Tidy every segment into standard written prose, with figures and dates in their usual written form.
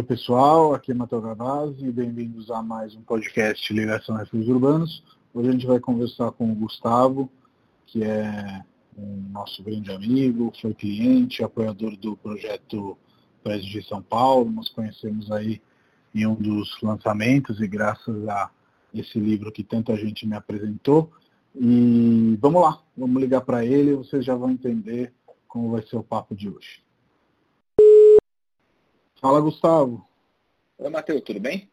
Fala pessoal, aqui é Matheus Gabazzi e bem-vindos a mais um podcast Ligação Recursos Urbanos. Hoje a gente vai conversar com o Gustavo, que é um nosso grande amigo, foi cliente, apoiador do projeto Prédio de São Paulo. Nós conhecemos aí em um dos lançamentos e graças a esse livro que tanta gente me apresentou. E vamos lá, vamos ligar para ele e vocês já vão entender como vai ser o papo de hoje. Fala, Gustavo. Oi, Matheus, tudo bem?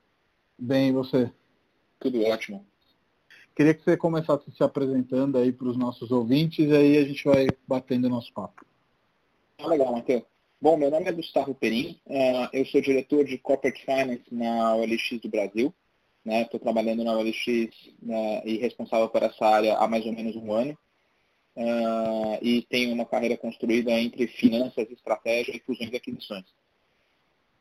Bem, e você? Tudo ótimo. Queria que você começasse se apresentando aí para os nossos ouvintes e aí a gente vai batendo nosso papo. Ah, legal, Matheus. Bom, meu nome é Gustavo Perim, eu sou diretor de Corporate Finance na OLX do Brasil. Estou trabalhando na OLX e responsável por essa área há mais ou menos um ano. E tenho uma carreira construída entre finanças, estratégia e fusões e aquisições.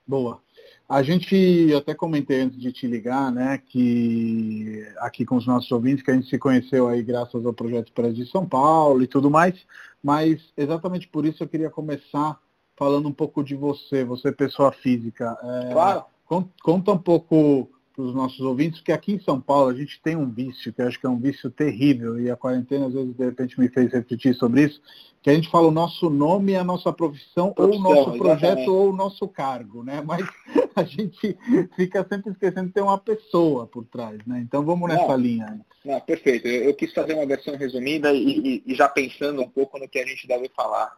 Boa. A gente até comentei antes de te ligar, né, que aqui com os nossos ouvintes, que a gente se conheceu aí graças ao projeto Prédio de São Paulo e tudo mais, mas exatamente por isso eu queria começar falando um pouco de você pessoa física. Claro. Conta um pouco para os nossos ouvintes, porque aqui em São Paulo a gente tem um vício, que eu acho que é um vício terrível, e a quarentena às vezes de repente me fez refletir sobre isso, que a gente fala o nosso nome, a nossa profissão ou o nosso projeto, exatamente, ou o nosso cargo, né? Mas a gente fica sempre esquecendo de ter uma pessoa por trás, né? Então vamos nessa linha. Não, perfeito. Eu quis fazer uma versão resumida e já pensando um pouco no que a gente deve falar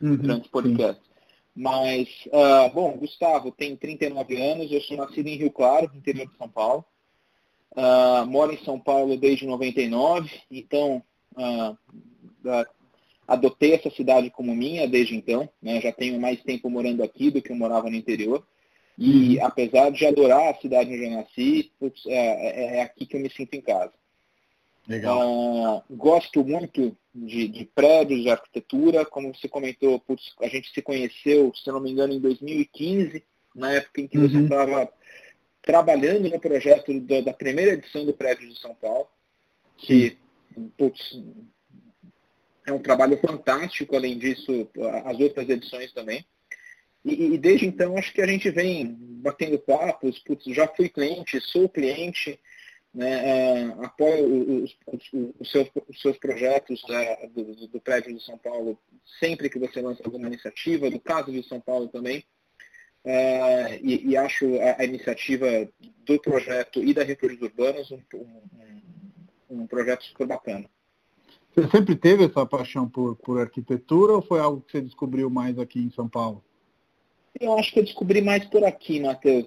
durante o podcast. Sim. Mas, Gustavo, tenho 39 anos, eu sou nascido em Rio Claro, no interior de São Paulo. Moro em São Paulo desde 99, então adotei essa cidade como minha desde então. Né? Já tenho mais tempo morando aqui do que eu morava no interior. E apesar de adorar a cidade onde eu nasci, é aqui que eu me sinto em casa. Legal. Gosto muito de prédios, de arquitetura. Como você comentou, a gente se conheceu, se não me engano, em 2015, na época em que você estava trabalhando no projeto da primeira edição do Prédio de São Paulo, que é um trabalho fantástico, além disso, as outras edições também. E desde então, acho que a gente vem batendo papos, já fui cliente, sou cliente, né, apoio os seus projetos do Prédio de São Paulo sempre que você lança alguma iniciativa, do caso de São Paulo também, e acho a iniciativa do projeto e da Recursos Urbanos um projeto super bacana. Você sempre teve essa paixão por arquitetura ou foi algo que você descobriu mais aqui em São Paulo? Eu acho que eu descobri mais por aqui, Matheus.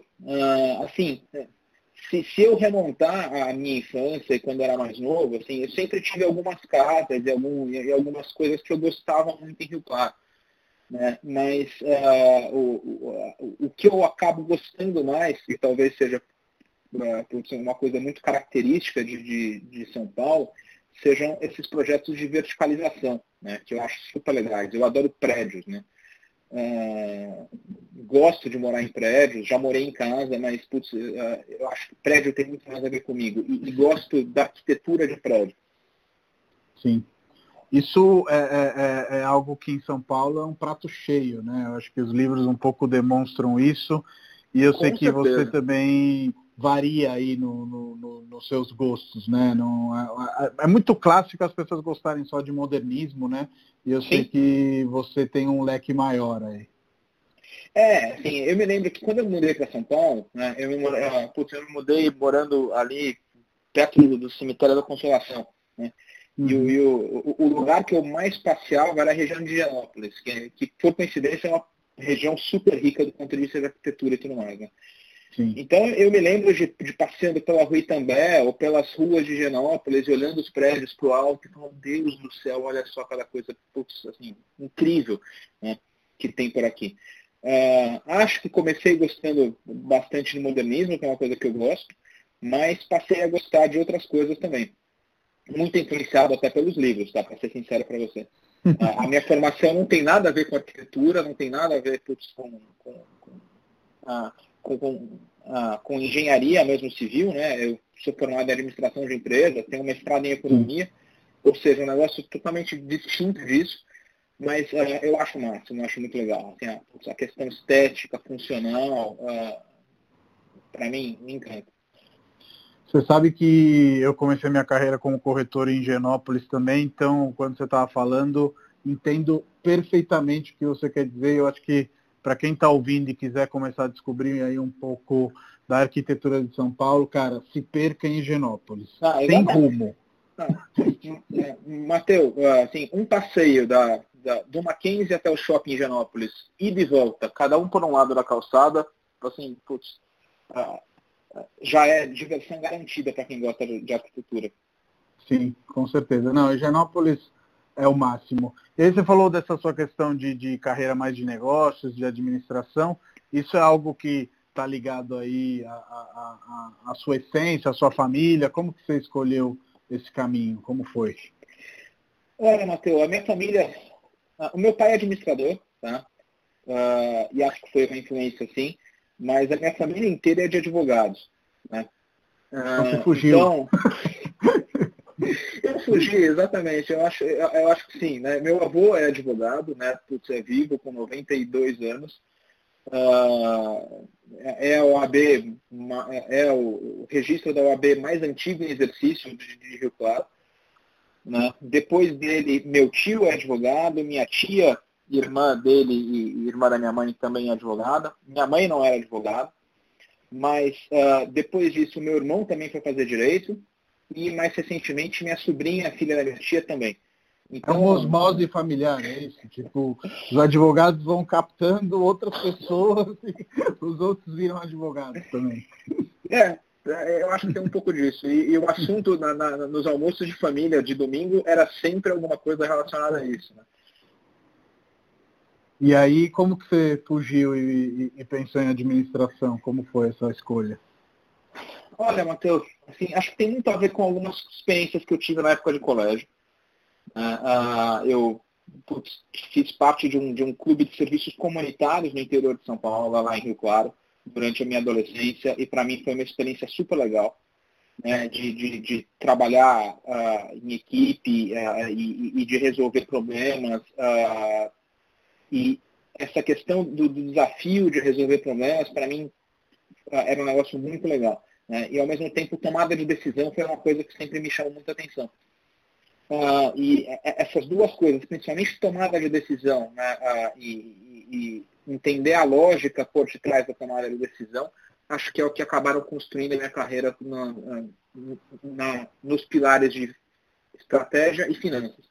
Se eu remontar a minha infância e quando eu era mais novo, assim, eu sempre tive algumas casas e algumas coisas que eu gostava muito em Rio Claro. Né? Mas o que eu acabo gostando mais, e talvez seja uma coisa muito característica de São Paulo, sejam esses projetos de verticalização, né? Que eu acho super legais. Eu adoro prédios, né? Gosto de morar em prédios, já morei em casa, mas eu acho que prédio tem muito mais a ver comigo e gosto da arquitetura de prédio. Sim, isso é algo que em São Paulo é um prato cheio, né? Eu acho que os livros um pouco demonstram isso e eu sei que você também varia aí nos seus gostos, né? Não, é muito clássico as pessoas gostarem só de modernismo, né? E eu sei que você tem um leque maior aí. Assim, eu me lembro que quando eu mudei para São Paulo, né, eu me mudei morando ali perto do cemitério da Consolação. Né? E o lugar que eu mais passeava era a região de Higienópolis, que por coincidência é uma região super rica do ponto de vista da arquitetura e tudo mais. Né? Sim. Então eu me lembro de passeando pela rua Itambé ou pelas ruas de Higienópolis e olhando os prédios para o alto e falando, Deus do céu, olha só aquela coisa assim, incrível, né, que tem por aqui. Acho que comecei gostando bastante de modernismo, que é uma coisa que eu gosto, mas passei a gostar de outras coisas também. Muito influenciado até pelos livros, tá? Para ser sincero para você. A minha formação não tem nada a ver com arquitetura, não tem nada a ver com engenharia, mesmo civil, né? Eu sou formado em administração de empresas, tenho mestrado em economia, ou seja, um negócio totalmente distinto disso. Mas eu acho máximo, eu acho muito legal. Assim, a questão estética, funcional, para mim, me encanta. Você sabe que eu comecei minha carreira como corretor em Higienópolis também, então, quando você estava falando, entendo perfeitamente o que você quer dizer. Eu acho que, para quem está ouvindo e quiser começar a descobrir aí um pouco da arquitetura de São Paulo, cara, se perca em Higienópolis. Tem rumo. Matheus, assim, um passeio do Mackenzie até o shopping em Higienópolis, e de volta, cada um por um lado da calçada, assim, putz... já é diversão garantida para quem gosta de arquitetura. Sim, com certeza. Não, Higienópolis é o máximo. E aí você falou dessa sua questão de carreira mais de negócios, de administração. Isso é algo que está ligado aí à sua essência, à sua família? Como que você escolheu esse caminho? Como foi? Olha, Matheus, a minha família... O meu pai é administrador, tá? E acho que foi uma influência, sim. Mas a minha família inteira é de advogados. Né? Você fugiu. Então, eu fugi, exatamente. Eu acho que sim. Né? Meu avô é advogado, né? Putz, é vivo, com 92 anos. É o registro da OAB mais antigo em exercício de Rio Claro. Né? Depois dele, meu tio é advogado, minha tia... irmã dele e irmã da minha mãe também é advogada. Minha mãe não era advogada, mas depois disso meu irmão também foi fazer direito e mais recentemente minha sobrinha, filha da minha tia também. Então, é uma osmose familiar, é isso? Tipo, os advogados vão captando outras pessoas e os outros viram advogados também. Eu acho que tem um pouco disso. E o assunto nos almoços de família de domingo era sempre alguma coisa relacionada a isso, né? E aí, como que você fugiu e pensou em administração? Como foi essa escolha? Olha, Matheus, assim, acho que tem muito a ver com algumas experiências que eu tive na época de colégio. Eu fiz parte de um clube de serviços comunitários no interior de São Paulo, lá em Rio Claro, durante a minha adolescência, e para mim foi uma experiência super legal, né, de trabalhar em equipe e de resolver problemas. E essa questão do desafio de resolver problemas, para mim, era um negócio muito legal. Né? E, ao mesmo tempo, tomada de decisão foi uma coisa que sempre me chamou muita atenção. E essas duas coisas, principalmente tomada de decisão, né? E entender a lógica por detrás da tomada de decisão, acho que é o que acabaram construindo a minha carreira nos pilares de estratégia e finanças.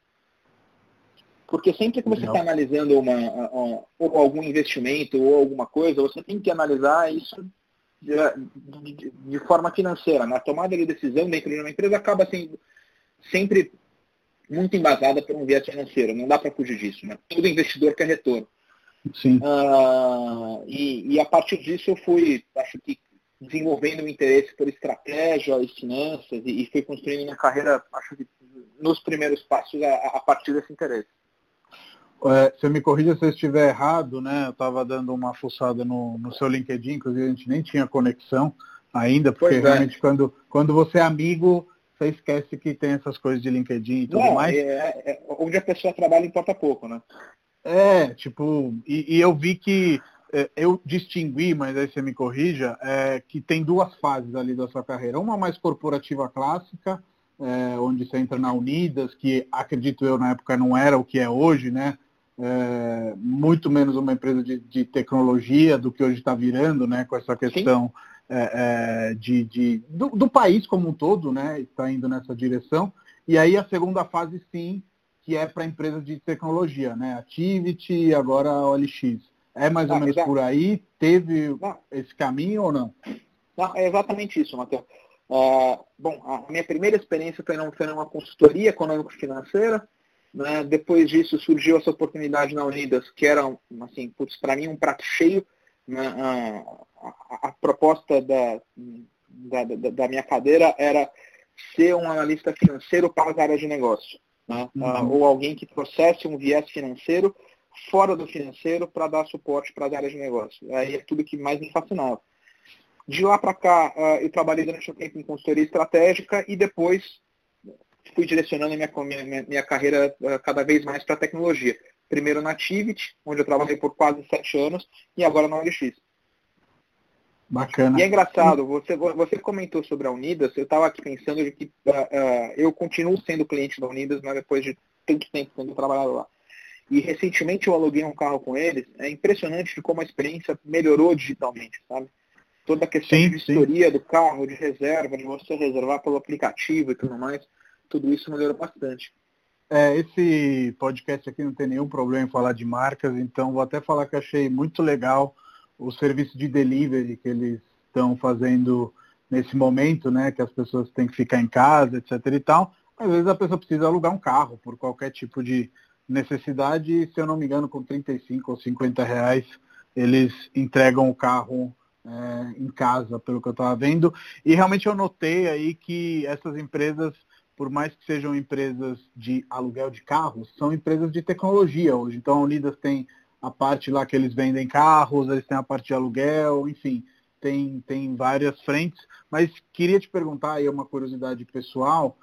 Porque sempre que você está analisando ou algum investimento ou alguma coisa, você tem que analisar isso de forma financeira. A tomada de decisão dentro de uma empresa acaba sendo sempre muito embasada por um viés financeiro. Não dá para fugir disso. Né? Todo investidor quer retorno. Sim. E a partir disso eu fui, acho que, desenvolvendo um interesse por estratégia e finanças e fui construindo minha carreira, acho que, nos primeiros passos a partir desse interesse. Você me corrija se eu estiver errado, né? Eu estava dando uma fuçada no seu LinkedIn, inclusive a gente nem tinha conexão ainda, porque realmente quando você é amigo, você esquece que tem essas coisas de LinkedIn e tudo mais. Onde a pessoa trabalha importa pouco, né? Eu vi que, eu distingui, mas aí você me corrija, que tem duas fases ali da sua carreira. Uma mais corporativa clássica, onde você entra na Unidas, que acredito eu na época não era o que é hoje, né? Muito menos uma empresa de tecnologia do que hoje está virando, né? Com essa questão do país como um todo, né? Está indo nessa direção. E aí a segunda fase, sim, que é para empresas de tecnologia, né? A Tivit e agora a OLX. É mais ou menos por aí? Teve esse caminho ou não? É exatamente isso, Matheus. A minha primeira experiência foi numa consultoria econômico-financeira, né? Depois disso surgiu essa oportunidade na Unidas, que era, assim, para mim, um prato cheio, né? A proposta da minha cadeira era ser um analista financeiro para as áreas de negócio, né? Ou alguém que processe um viés financeiro fora do financeiro para dar suporte para as áreas de negócio. Aí é tudo que mais me fascinava. De lá para cá, eu trabalhei durante um tempo em consultoria estratégica e depois fui direcionando minha carreira cada vez mais para a tecnologia. primeiro na Tivit, onde eu trabalhei por quase 7 anos, e agora na OLX. Bacana. E é engraçado, você comentou sobre a Unidas, eu estava aqui pensando de que eu continuo sendo cliente da Unidas, mas depois de tanto tempo que eu trabalhava lá. E recentemente eu aluguei um carro com eles, é impressionante como a experiência melhorou digitalmente, sabe? Toda a questão de vistoria do carro, de reserva, de você reservar pelo aplicativo e tudo mais, tudo isso melhorou bastante. Esse podcast aqui não tem nenhum problema em falar de marcas, então vou até falar que achei muito legal o serviço de delivery que eles estão fazendo nesse momento, né, que as pessoas têm que ficar em casa, etc e tal. Às vezes a pessoa precisa alugar um carro por qualquer tipo de necessidade e, se eu não me engano, com R$35 ou R$50 eles entregam o carro em casa, pelo que eu estava vendo. E realmente eu notei aí que essas empresas, por mais que sejam empresas de aluguel de carros, são empresas de tecnologia hoje. Então a Unidas tem a parte lá que eles vendem carros, eles têm a parte de aluguel, enfim, tem várias frentes. Mas queria te perguntar aí uma curiosidade pessoal,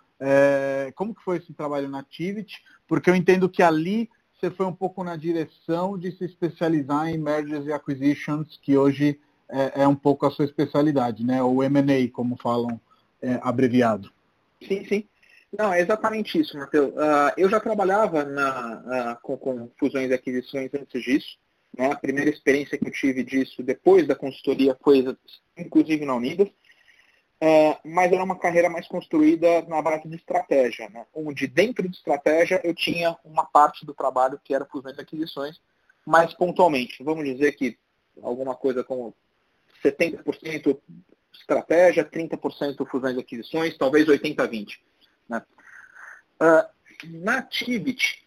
como que foi esse trabalho na Tivit? Porque eu entendo que ali você foi um pouco na direção de se especializar em mergers e acquisitions, que hoje é um pouco a sua especialidade, né? Ou M&A, como falam abreviado. Sim. Não, é exatamente isso, Matheus. Eu já trabalhava com fusões e aquisições antes disso, né? A primeira experiência que eu tive disso depois da consultoria foi, inclusive, na Unidas. Mas era uma carreira mais construída na base de estratégia, né? Onde dentro de estratégia eu tinha uma parte do trabalho que era fusões e aquisições, mas pontualmente. Vamos dizer que alguma coisa como 70% estratégia, 30% fusões e aquisições, talvez 80-20%. Né? Na Tivit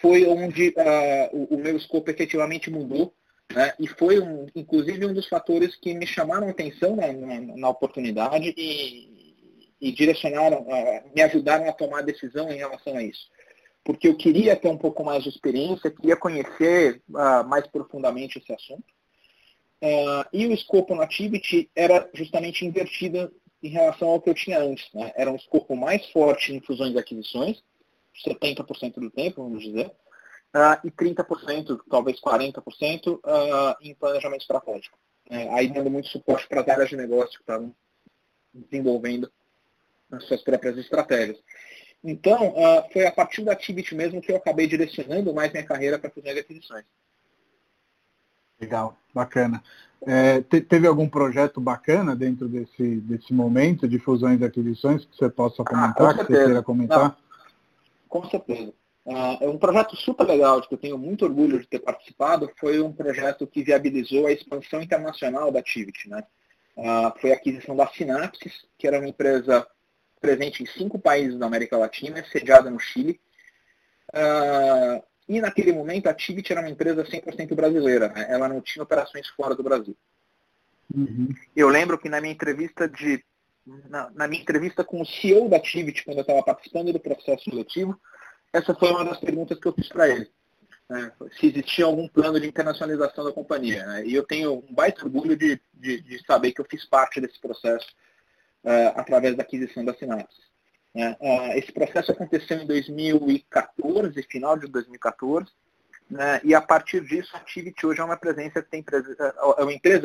foi onde o meu escopo efetivamente mudou, né? E foi, inclusive, um dos fatores que me chamaram a atenção na oportunidade e direcionaram, me ajudaram a tomar decisão em relação a isso. Porque eu queria ter um pouco mais de experiência, queria conhecer mais profundamente esse assunto. E o escopo na Tivit era justamente invertido em relação ao que eu tinha antes, né? Era um escopo mais forte em fusões e aquisições, 70% do tempo, vamos dizer, e 30%, talvez 40%, em planejamento estratégico. Aí dando muito suporte para as áreas de negócio que estavam desenvolvendo as suas próprias estratégias. Então, foi a partir da Tivit mesmo que eu acabei direcionando mais minha carreira para fusões e aquisições. Legal, bacana. Teve algum projeto bacana dentro desse momento de fusões e aquisições que você possa comentar, que você queira comentar? Não, com certeza. É um projeto super legal, que eu tenho muito orgulho de ter participado, foi um projeto que viabilizou a expansão internacional da Tivit, né? Foi a aquisição da Sinapsis, que era uma empresa presente em 5 países da América Latina, sediada no Chile. E naquele momento a Tivit era uma empresa 100% brasileira, né? Ela não tinha operações fora do Brasil. Uhum. Eu lembro que na minha entrevista com o CEO da Tivit, quando eu estava participando do processo seletivo, essa foi uma das perguntas que eu fiz para ele, né? Se existia algum plano de internacionalização da companhia, né? E eu tenho um baita orgulho de saber que eu fiz parte desse processo através da aquisição da Sinapsis. Esse processo aconteceu em 2014, final de 2014, né? E a partir disso a Tivit hoje é uma empresa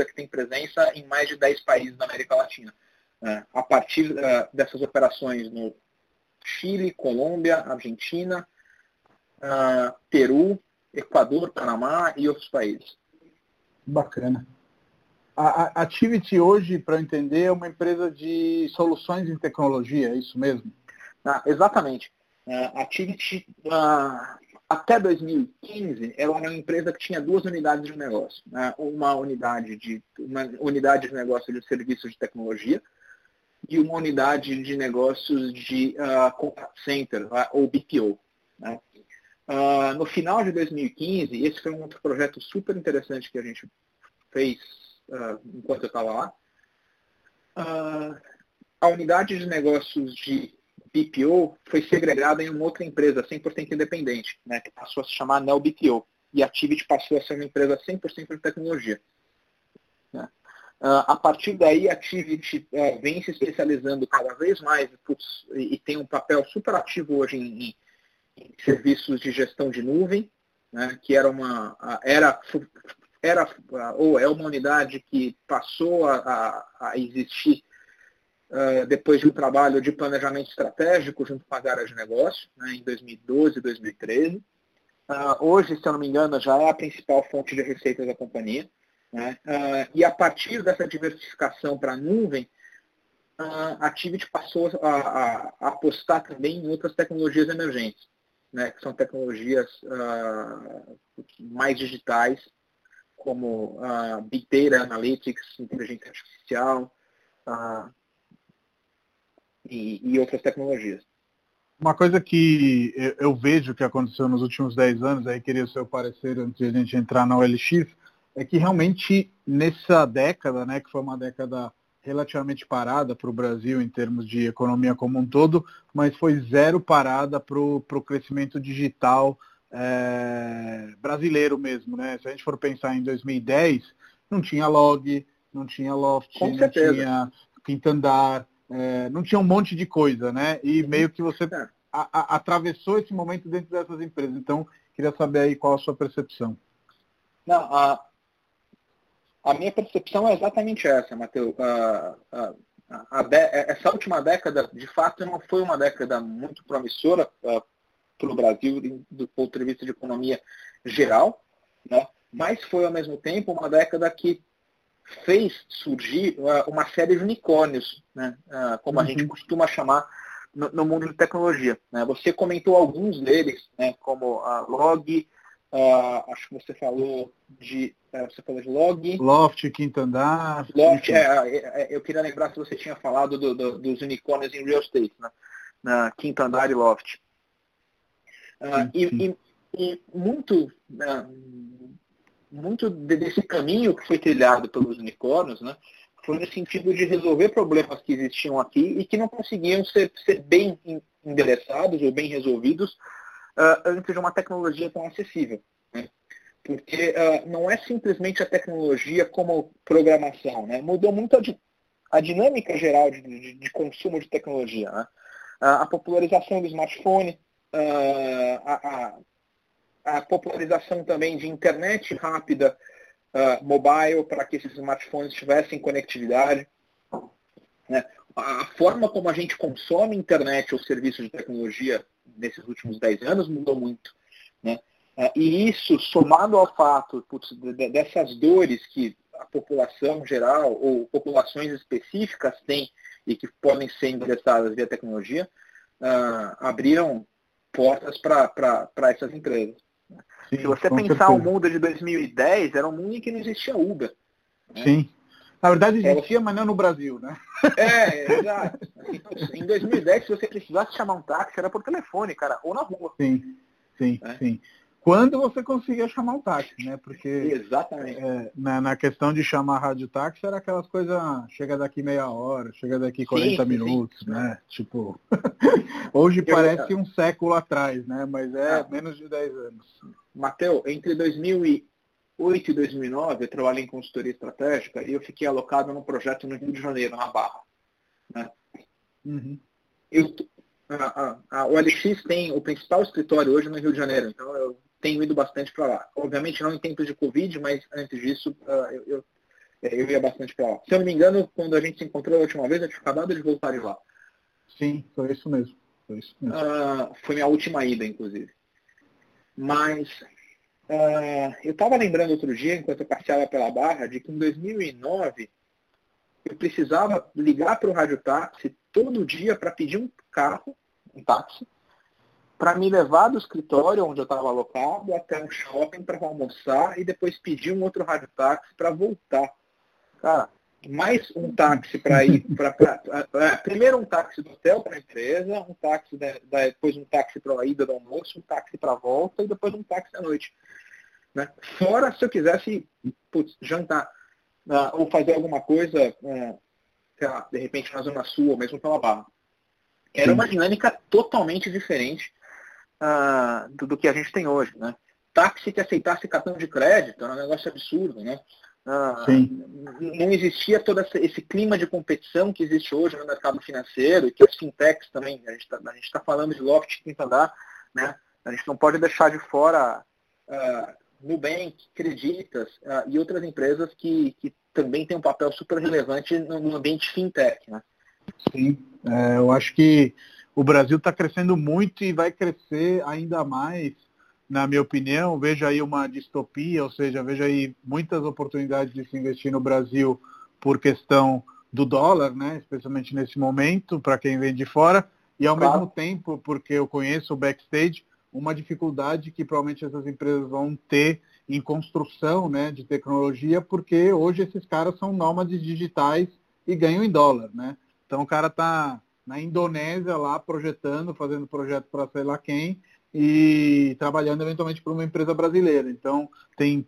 que tem presença em mais de 10 países da América Latina. A partir dessas operações no Chile, Colômbia, Argentina, Peru, Equador, Panamá e outros países. Bacana. A Tivit hoje, para eu entender, é uma empresa de soluções em tecnologia, é isso mesmo? Exatamente. A Tivit, até 2015, ela era uma empresa que tinha 2 unidades de negócio. Uma unidade de negócio de serviços de tecnologia e uma unidade de negócios de contact center, ou BPO. Né? No final de 2015, esse foi um outro projeto super interessante que a gente fez enquanto eu estava lá. A unidade de negócios de BPO foi segregada em uma outra empresa 100% independente, né, que passou a se chamar Nel BPO, e a Tivit passou a ser uma empresa 100% de tecnologia. A partir daí, a Tivit vem se especializando cada vez mais e tem um papel super ativo hoje serviços de gestão de nuvem, né, que é uma unidade que passou a existir depois de um trabalho de planejamento estratégico junto com a área de negócio, né, em 2012 e 2013. Hoje, se eu não me engano, já é a principal fonte de receitas da companhia, né? E a partir dessa diversificação para a nuvem, a Tivit passou a apostar também em outras tecnologias emergentes, né, que são tecnologias mais digitais, como Big Data, Analytics, Inteligência Artificial e outras tecnologias. Uma coisa que eu vejo que aconteceu nos últimos 10 anos, aí queria o seu parecer antes de a gente entrar na OLX, é que realmente nessa década, né, que foi uma década relativamente parada para o Brasil em termos de economia como um todo, mas foi zero parada para o crescimento digital brasileiro mesmo, né? Se a gente for pensar em 2010, não tinha Log, não tinha Loft, não tinha Quinto Andar, não tinha um monte de coisa, né? E meio que você atravessou esse momento dentro dessas empresas. Então, queria saber aí qual a sua percepção. Não, a minha percepção é exatamente essa, Matheus. Essa última década, de fato, não foi uma década muito promissora para o Brasil, do ponto de vista de economia geral, né? Mas foi, ao mesmo tempo, uma década que fez surgir uma série de unicórnios, né? Como a gente costuma chamar no mundo de tecnologia, né? Você comentou alguns deles, né? Como a Log, acho que você falou de Log, Loft, Quinto Andar. Loft, eu queria lembrar se você tinha falado dos unicórnios em real estate, né? Na Quinto Andar e Loft. E muito desse caminho que foi trilhado pelos unicórnios, né, foi no sentido de resolver problemas que existiam aqui e que não conseguiam ser bem endereçados ou bem resolvidos antes de uma tecnologia tão acessível, né? Porque não é simplesmente a tecnologia como programação, né? Mudou muito a dinâmica geral de consumo de tecnologia, né? A popularização do smartphone, a popularização também de internet rápida, mobile, para que esses smartphones tivessem conectividade, né? A forma como a gente consome internet ou serviços de tecnologia nesses últimos 10 anos mudou muito, né? E isso, somado ao fato dessas dores que a população geral ou populações específicas têm e que podem ser endereçadas via tecnologia, abriram portas para essas empresas. Sim, se você pensar o mundo de 2010, era um mundo em que não existia Uber, né? Sim. Na verdade existia, mas não no Brasil, né? Exato. Então, em 2010, se você precisasse chamar um táxi, era por telefone, cara, ou na rua. Sim. Quando você conseguia chamar um táxi, né? Porque exatamente. Na questão de chamar rádio táxi, era aquelas coisas, chega daqui meia hora, chega daqui 40 minutos, sim, né? Tipo, hoje parece um século atrás, né? Mas menos de 10 anos. Matheus, entre 2008 e 2009, eu trabalhei em consultoria estratégica e eu fiquei alocado num projeto no Rio de Janeiro, na Barra, né? Uhum. A OLX tem o principal escritório hoje no Rio de Janeiro, então eu tenho ido bastante para lá. Obviamente não em tempos de Covid, mas antes disso eu ia bastante para lá. Se eu não me engano, quando a gente se encontrou a última vez, eu tinha acabado de voltar de lá. Sim, foi isso mesmo. Foi minha última ida, inclusive. Mas eu estava lembrando outro dia, enquanto eu passeava pela Barra, de que em 2009 eu precisava ligar para o radiotáxi todo dia para pedir um carro, um táxi, para me levar do escritório onde eu estava alocado até um shopping para almoçar e depois pedir um outro radiotáxi para voltar. Cara, mais um táxi para ir primeiro um táxi do hotel para a empresa, um táxi depois um táxi para a ida do almoço, um táxi para a volta e depois um táxi à noite, né? Fora se eu quisesse jantar ou fazer alguma coisa, sei lá, de repente na Zona Sul ou mesmo pela Barra. Era uma dinâmica totalmente diferente do que a gente tem hoje, né? Táxi que aceitasse cartão de crédito era um negócio absurdo, né? Não existia todo esse clima de competição que existe hoje no mercado financeiro e que as fintechs também, a gente está falando de Loft, Quinto Andar, né? A gente não pode deixar de fora Nubank, Creditas e outras empresas que também têm um papel super relevante no ambiente fintech, né? Sim, eu acho que o Brasil está crescendo muito e vai crescer ainda mais, na minha opinião. Veja aí uma distopia, ou seja, veja aí muitas oportunidades de se investir no Brasil por questão do dólar, né? Especialmente nesse momento, para quem vem de fora. E ao mesmo tempo, porque eu conheço o backstage, uma dificuldade que provavelmente essas empresas vão ter em construção, né, de tecnologia, porque hoje esses caras são nômades digitais e ganham em dólar, né? Então o cara está na Indonésia lá projetando, fazendo projeto para sei lá quem e trabalhando eventualmente para uma empresa brasileira. Então tem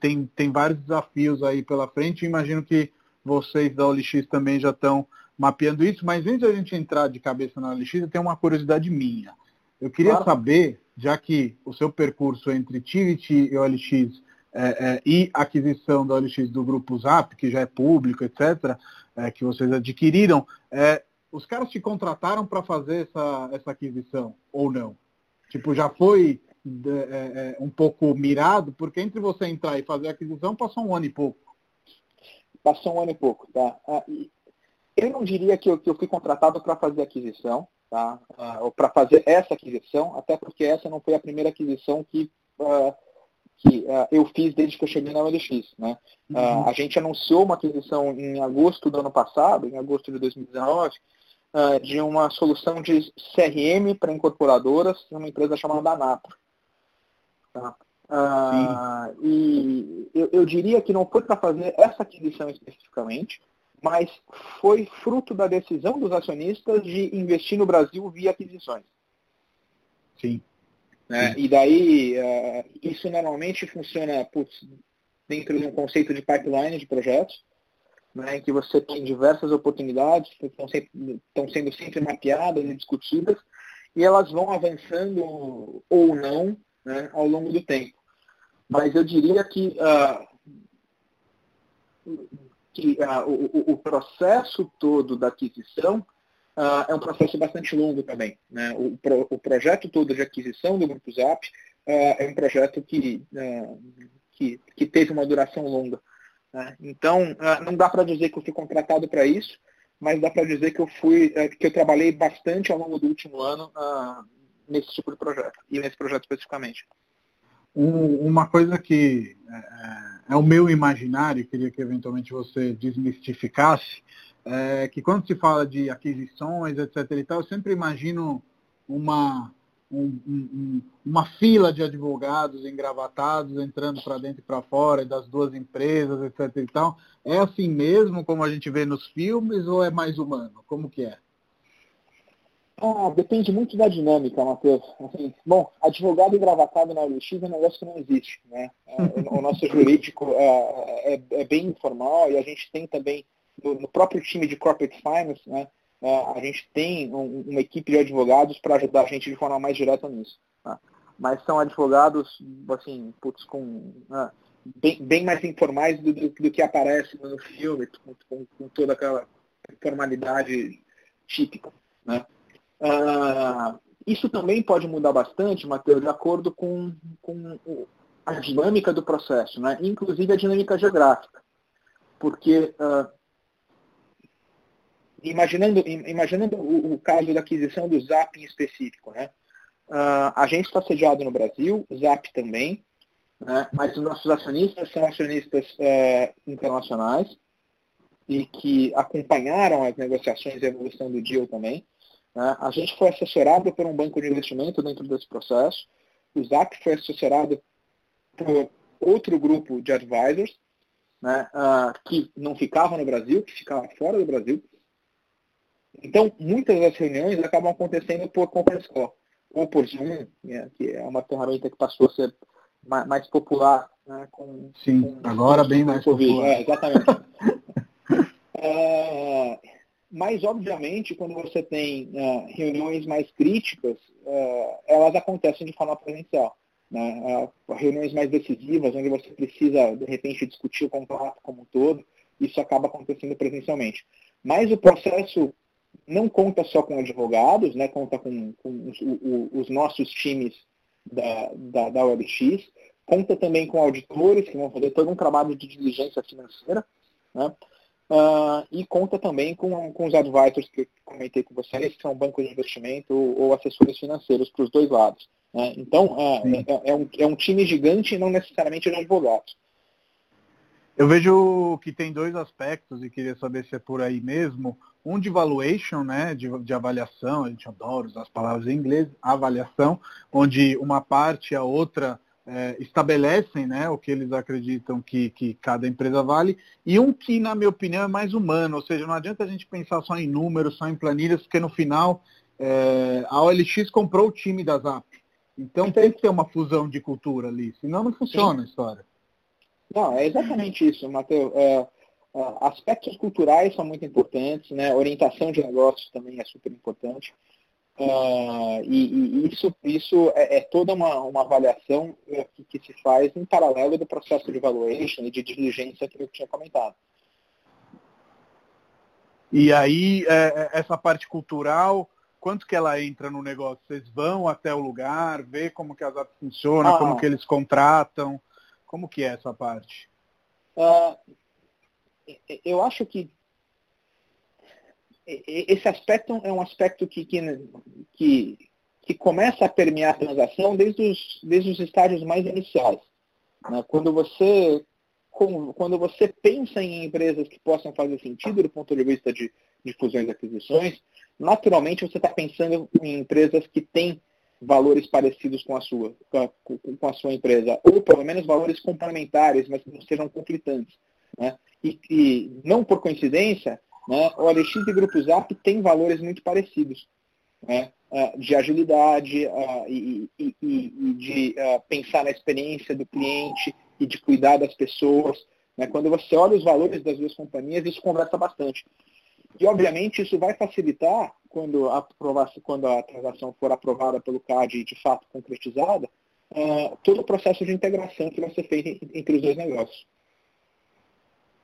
vários desafios aí pela frente. Imagino que vocês da OLX também já estão mapeando isso, mas antes de a gente entrar de cabeça na OLX, eu tenho uma curiosidade minha. Eu queria saber, já que o seu percurso entre Tivit e OLX e aquisição da OLX do Grupo Zap, que já é público, etc., que vocês adquiriram, os caras te contrataram para fazer essa aquisição ou não? Tipo, já foi um pouco mirado? Porque entre você entrar e fazer a aquisição passou um ano e pouco. Passou um ano e pouco, tá? Eu não diria que eu fui contratado para fazer aquisição, tá? Ou para fazer essa aquisição, até porque essa não foi a primeira aquisição que eu fiz desde que eu cheguei na OLX, né? A gente anunciou uma aquisição em agosto do ano passado, em agosto de 2019, de uma solução de CRM para incorporadoras, uma empresa chamada NAPRO. Tá? E eu diria que não foi para fazer essa aquisição especificamente, mas foi fruto da decisão dos acionistas de investir no Brasil via aquisições. Sim. Né? Sim. E daí, isso normalmente funciona dentro de um conceito de pipeline de projetos, né, em que você tem diversas oportunidades que estão sendo sempre mapeadas e discutidas, e elas vão avançando ou não, né, ao longo do tempo. Mas eu diria que o processo todo da aquisição é um processo bastante longo também, né? O projeto todo de aquisição do Grupo Zap é um projeto que teve uma duração longa, né? Então, não dá para dizer que eu fui contratado para isso, mas dá para dizer que eu trabalhei bastante ao longo do último ano nesse tipo de projeto, e nesse projeto especificamente. Uma coisa que é o meu imaginário, queria que eventualmente você desmistificasse, é que quando se fala de aquisições, etc. e tal, eu sempre imagino uma fila de advogados engravatados entrando para dentro e para fora das duas empresas, etc. e tal. É assim mesmo como a gente vê nos filmes ou é mais humano? Como que é? Depende muito da dinâmica, Matheus. Assim, bom, advogado engravatado na OLX é um negócio que não existe, né? O nosso jurídico é bem informal e a gente tem também, no próprio time de Corporate Finance, né, a gente tem uma equipe de advogados para ajudar a gente de forma mais direta nisso. Tá? Mas são advogados, assim, bem mais informais do que aparece no filme, com toda aquela formalidade típica, né? Isso também pode mudar bastante, Matheus, de acordo com a dinâmica do processo, né? Inclusive a dinâmica geográfica. Porque, imaginando o caso da aquisição do Zap em específico, né? A gente está sediado no Brasil, Zap também, né? Mas os nossos acionistas são acionistas internacionais e que acompanharam as negociações e a evolução do deal também. A gente foi assessorado por um banco de investimento dentro desse processo. O Zap foi assessorado por outro grupo de advisors, né, que não ficavam no Brasil, que ficavam fora do Brasil. Então, muitas das reuniões acabam acontecendo por conference call ou por Zoom, que é uma ferramenta que passou a ser mais popular, né, agora bem mais popular. Exatamente. Mas, obviamente, quando você tem reuniões mais críticas, elas acontecem de forma presencial, né? Reuniões mais decisivas, onde você precisa, de repente, discutir o contrato como um todo, isso acaba acontecendo presencialmente. Mas o processo não conta só com advogados, né? Conta com os nossos times da OLX, conta também com auditores que vão fazer todo um trabalho de diligência financeira, né? E conta também com os advisors que eu comentei com vocês, que são bancos de investimento ou assessores financeiros para os dois lados, né? Então, é um time gigante e não necessariamente de advogados. Eu vejo que tem dois aspectos e queria saber se é por aí mesmo. Um de valuation, né, de avaliação, a gente adora usar as palavras em inglês, avaliação, onde uma parte e a outra estabelecem, né, o que eles acreditam que cada empresa vale, e um que, na minha opinião, é mais humano, ou seja, não adianta a gente pensar só em números, só em planilhas, porque no final a OLX comprou o time da Zap. Então tem que ter uma fusão de cultura ali, senão não funciona a história. Não, é exatamente isso, Matheus. Aspectos culturais são muito importantes, né? Orientação de negócios também é super importante. Isso é toda uma avaliação que se faz em paralelo do processo de valuation e de diligência que eu tinha comentado. E aí, essa parte cultural, quanto que ela entra no negócio? Vocês vão até o lugar, ver como que as apps funcionam, como que eles contratam? Como que é essa parte? Eu acho que esse aspecto é um aspecto que começa a permear a transação desde os estágios mais iniciais, né? Quando você pensa em empresas que possam fazer sentido do ponto de vista de fusões e aquisições, naturalmente você está pensando em empresas que têm valores parecidos com a sua empresa, ou pelo menos valores complementares, mas que não sejam conflitantes, né? E não por coincidência, né, o OLX e Grupo Zap têm valores muito parecidos, né, de agilidade e de pensar na experiência do cliente e de cuidar das pessoas, né? Quando você olha os valores das duas companhias, isso conversa bastante. E, obviamente, isso vai facilitar, quando a transação for aprovada pelo CAD e, de fato, concretizada, todo o processo de integração que vai ser feito entre os dois negócios.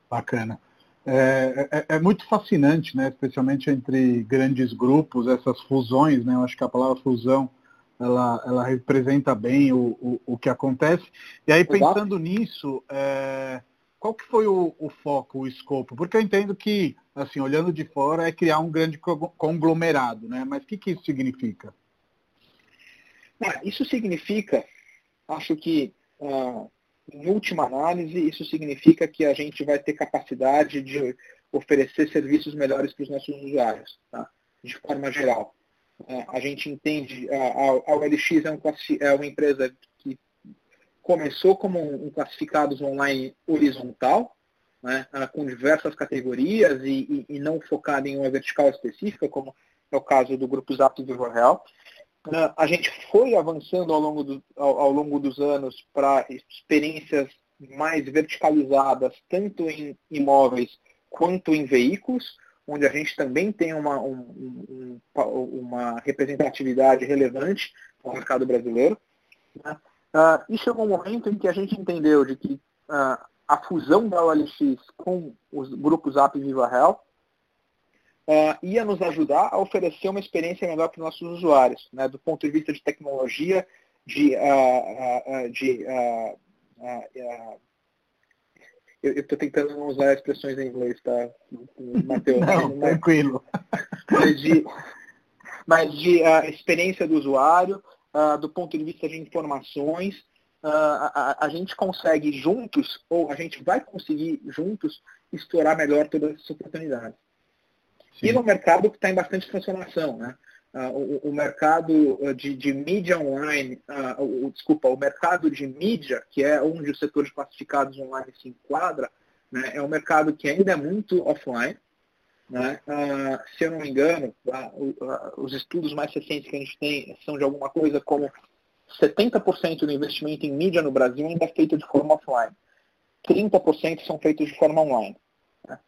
Bacana. É muito fascinante, né? Especialmente entre grandes grupos, essas fusões, né? Eu acho que a palavra fusão, ela representa bem o que acontece. E aí, pensando nisso, qual que foi o foco, o escopo? Porque eu entendo que, assim, olhando de fora, é criar um grande conglomerado, né? Mas o que isso significa? Isso significa, acho que, em última análise, isso significa que a gente vai ter capacidade de oferecer serviços melhores para os nossos usuários, tá? De forma geral. A gente entende, a OLX é uma empresa que começou como um classificados online horizontal, né, com diversas categorias e não focada em uma vertical específica, como é o caso do Grupo Zap e do Real. A gente foi avançando ao longo dos anos para experiências mais verticalizadas, tanto em imóveis quanto em veículos, onde a gente também tem uma representatividade relevante no mercado brasileiro, né? E chegou um momento em que a gente entendeu de que a fusão da OLX com os grupos Zap e Viva Real ia nos ajudar a oferecer uma experiência melhor para os nossos usuários, né? Do ponto de vista de tecnologia, eu estou tentando não usar expressões em inglês, tá, Matheus? Não, tranquilo. Mas de experiência do usuário, do ponto de vista de informações, a gente consegue juntos, ou a gente vai conseguir juntos, explorar melhor todas essas oportunidades. Sim. E no mercado que está em bastante transformação, né? O mercado de mídia online, o mercado de mídia, que é onde o setor de classificados online se enquadra, né? É um mercado que ainda é muito offline, né? Se eu não me engano, os estudos mais recentes que a gente tem são de alguma coisa como 70% do investimento em mídia no Brasil ainda é feito de forma offline, 30% são feitos de forma online, né?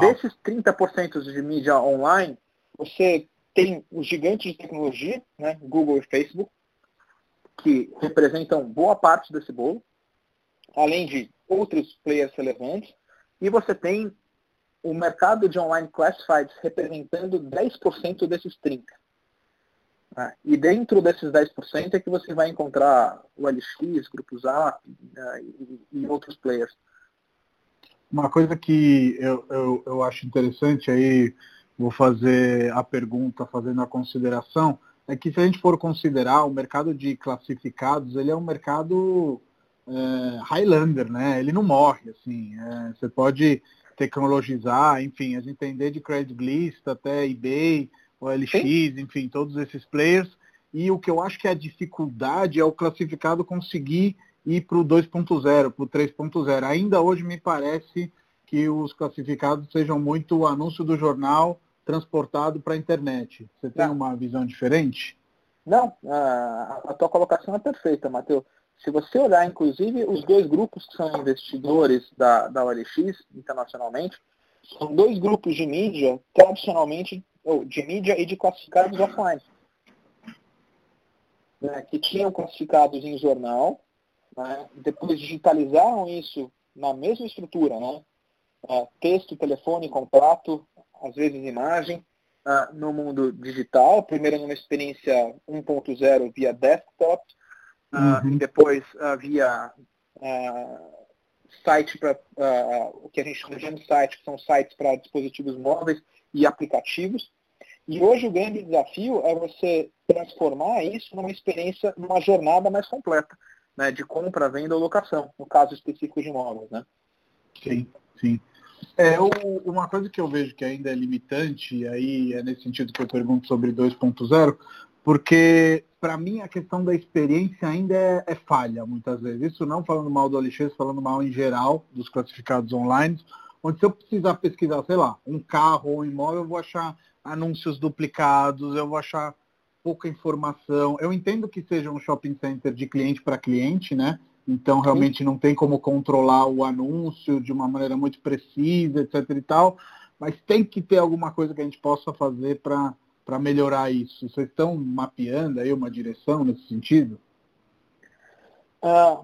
Desses 30% de mídia online, você tem os gigantes de tecnologia, né, Google e Facebook, que representam boa parte desse bolo, além de outros players relevantes, e você tem o mercado de online classifieds representando 10% desses 30%. Né? E dentro desses 10% é que você vai encontrar o OLX, Grupo Zap, né, e outros players. Uma coisa que eu acho interessante, aí vou fazer a pergunta fazendo a consideração, é que se a gente for considerar o mercado de classificados, ele é um mercado Highlander, né? Ele não morre, assim. Você pode tecnologizar, enfim, a gente entender de Craigslist até eBay, OLX, enfim, todos esses players. E o que eu acho que é a dificuldade é o classificado conseguir ir para o 2.0, para o 3.0. Ainda hoje me parece que os classificados sejam muito o anúncio do jornal transportado para a internet. Você tem uma visão diferente? Não, a tua colocação é perfeita, Matheus. Se você olhar, inclusive, os dois grupos que são investidores da OLX internacionalmente, são dois grupos de mídia, tradicionalmente, de mídia e de classificados offline. Né, que tinham classificados em jornal, né, depois digitalizaram isso na mesma estrutura, né, texto, telefone, contrato, às vezes imagem, no mundo digital, primeiro numa experiência 1.0 via desktop, e depois via site para o que a gente chama de site, que são sites para dispositivos móveis e aplicativos. E hoje o grande desafio é você transformar isso numa experiência, numa jornada mais completa, né, de compra, venda ou locação, no caso específico de imóveis, né? Sim, sim. Uma coisa que eu vejo que ainda é limitante, e aí é nesse sentido que eu pergunto sobre 2.0, porque para mim a questão da experiência ainda é falha muitas vezes. Isso não falando mal do OLX, falando mal em geral dos classificados online, onde se eu precisar pesquisar, sei lá, um carro ou um imóvel, eu vou achar anúncios duplicados, eu vou achar pouca informação. Eu entendo que seja um shopping center de cliente para cliente, né? Então, realmente não tem como controlar o anúncio de uma maneira muito precisa, etc. e tal, mas tem que ter alguma coisa que a gente possa fazer para melhorar isso. Vocês estão mapeando aí uma direção nesse sentido?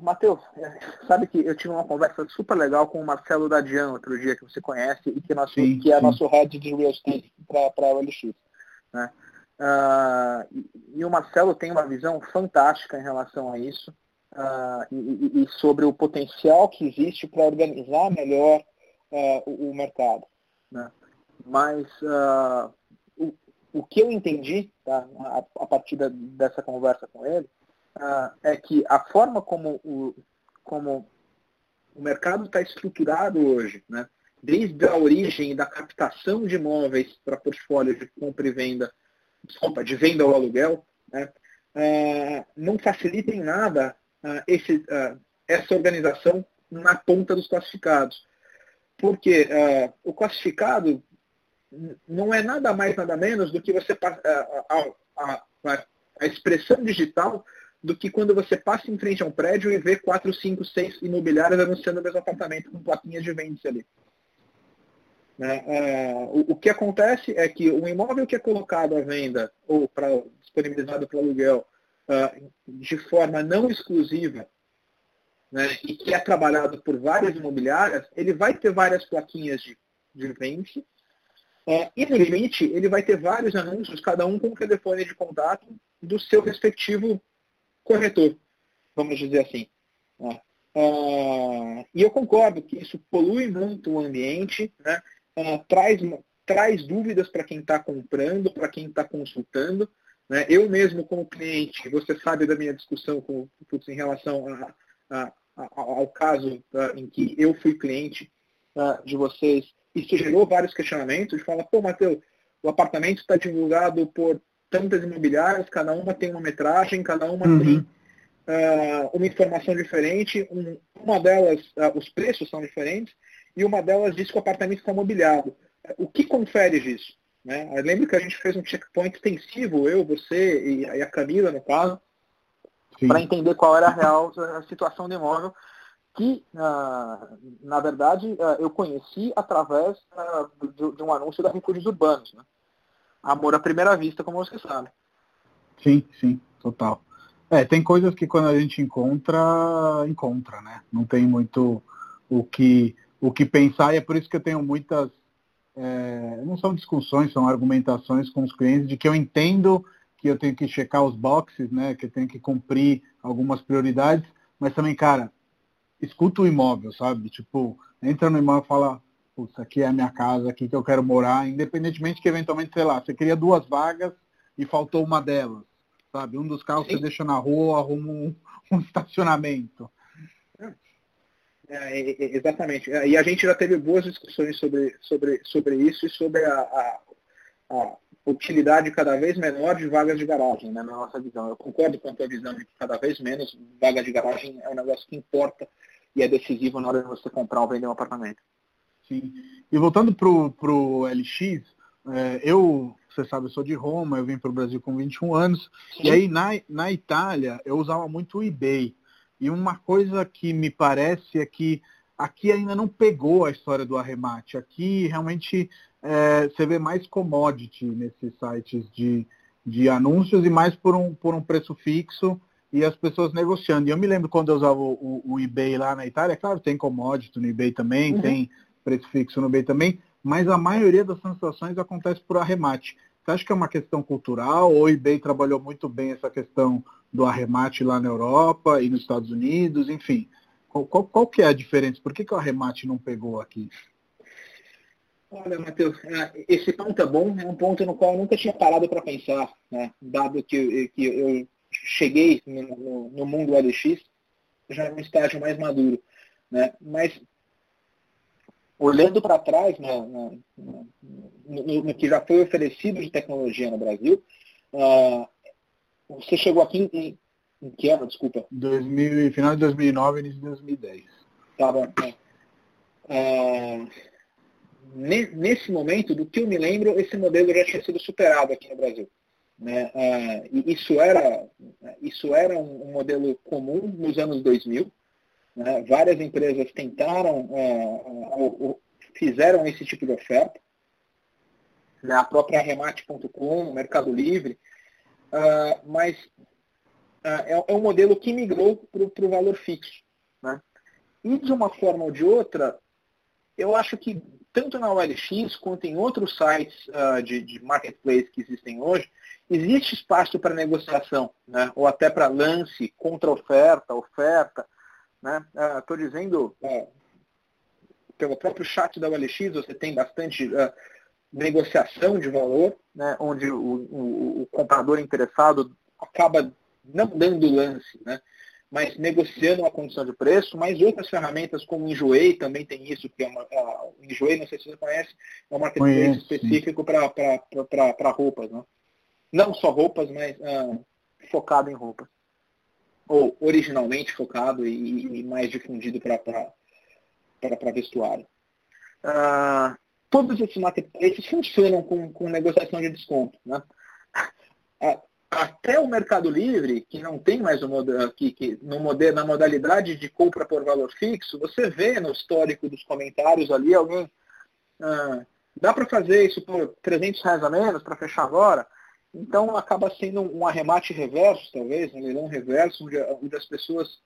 Matheus, sabe que eu tive uma conversa super legal com o Marcelo Dadian outro dia, que você conhece, e que, que é nosso head de real estate para a OLX, né? E o Marcelo tem uma visão fantástica em relação a isso. E sobre o potencial que existe para organizar melhor o mercado, né? Mas o que eu entendi, tá, a partir dessa conversa com ele, é que a forma como o mercado está estruturado hoje, né, desde a origem da captação de imóveis para portfólio de compra e venda, de venda ao aluguel, né, não facilita em nada essa organização na ponta dos classificados. Porque o classificado não é nada mais, nada menos do que você a expressão digital do que quando você passa em frente a um prédio e vê 4, 5, 6 imobiliárias anunciando o mesmo apartamento com plaquinhas de vende-se ali. Né? O que acontece é que o imóvel que é colocado à venda ou disponibilizado para aluguel de forma não exclusiva, né, e que é trabalhado por várias imobiliárias, ele vai ter várias plaquinhas de vende, e no limite ele vai ter vários anúncios, cada um com o telefone de contato do seu respectivo corretor, vamos dizer assim. E eu concordo que isso polui muito o ambiente, né, traz dúvidas para quem está comprando, para quem está consultando. Eu mesmo, como cliente, você sabe da minha discussão em relação ao caso em que eu fui cliente de vocês. Isso gerou vários questionamentos de falar, pô, Matheus, o apartamento está divulgado por tantas imobiliárias, cada uma tem uma metragem, cada uma tem uma informação diferente, uma delas, os preços são diferentes, e uma delas diz que o apartamento está mobiliado. O que confere disso? Né? Eu lembro que a gente fez um checkpoint extensivo, eu, você e a Camila, no caso, para entender qual era a real a situação do imóvel, que, na verdade, eu conheci através de um anúncio da Recursos Urbanos. Né? Amor à primeira vista, como você sabe. Sim, sim, total. Tem coisas que quando a gente encontra, né? Não tem muito o que pensar, e é por isso que eu tenho muitas... não são discussões, são argumentações com os clientes de que eu entendo que eu tenho que checar os boxes, né, que eu tenho que cumprir algumas prioridades, mas também, cara, escuta o imóvel, sabe? Tipo, entra no imóvel e fala, putz, aqui é a minha casa, aqui que eu quero morar, independentemente que eventualmente, sei lá, você queria 2 vagas e faltou uma delas, sabe? Um dos carros você deixa na rua, arruma um estacionamento. É, exatamente. E a gente já teve boas discussões sobre isso e sobre a utilidade cada vez menor de vagas de garagem, né, na nossa visão. Eu concordo com a tua visão de que cada vez menos vaga de garagem é um negócio que importa e é decisivo na hora de você comprar ou vender um apartamento. Sim. E voltando pro LX, você sabe, eu sou de Roma, eu vim para o Brasil com 21 anos. Sim. E aí na Itália eu usava muito o eBay. E uma coisa que me parece é que aqui ainda não pegou a história do arremate. Aqui realmente você vê mais commodity nesses sites de anúncios e mais por um preço fixo e as pessoas negociando. E eu me lembro quando eu usava o eBay lá na Itália, claro, tem commodity no eBay também, uhum. Tem preço fixo no eBay também, mas a maioria das transações acontece por arremate. Você acha que é uma questão cultural ou o eBay trabalhou muito bem essa questão do arremate lá na Europa e nos Estados Unidos, enfim. Qual que é a diferença? Por que o arremate não pegou aqui? Olha, Matheus, esse ponto é bom, é um ponto no qual eu nunca tinha parado para pensar, né? Dado que eu cheguei no mundo OLX, já num estágio mais maduro, né? Mas, olhando para trás, né, no que já foi oferecido de tecnologia no Brasil, você chegou aqui em que ano, desculpa? Final de 2009, início de 2010. Tá bom. Nesse momento, do que eu me lembro, esse modelo já tinha sido superado aqui no Brasil, né? E isso era um modelo comum nos anos 2000. Né? Várias empresas tentaram, fizeram esse tipo de oferta. Né? A própria Arremate.com, Mercado Livre. Mas é um modelo que migrou para o valor fixo. Né? E de uma forma ou de outra, eu acho que tanto na OLX quanto em outros sites de marketplace que existem hoje, existe espaço para negociação, né? Ou até para lance, contra-oferta, oferta. Né? Estou dizendo, pelo próprio chat da OLX, você tem bastante negociação de valor, né, onde o comprador interessado acaba não dando lance, né, mas negociando uma condição de preço, mas outras ferramentas como o Enjoei também tem isso, que o Enjoei, não sei se você conhece, é um marketplace específico para roupas, né? Não só roupas, mas focado em roupas, ou originalmente focado e mais difundido para vestuário. Todos esses marketplaces funcionam com negociação de desconto. Né? Até o Mercado Livre, que não tem mais na modalidade de compra por valor fixo, você vê no histórico dos comentários ali alguém, dá para fazer isso por R$300 a menos para fechar agora? Então acaba sendo um arremate reverso, talvez, um leilão reverso, onde as pessoas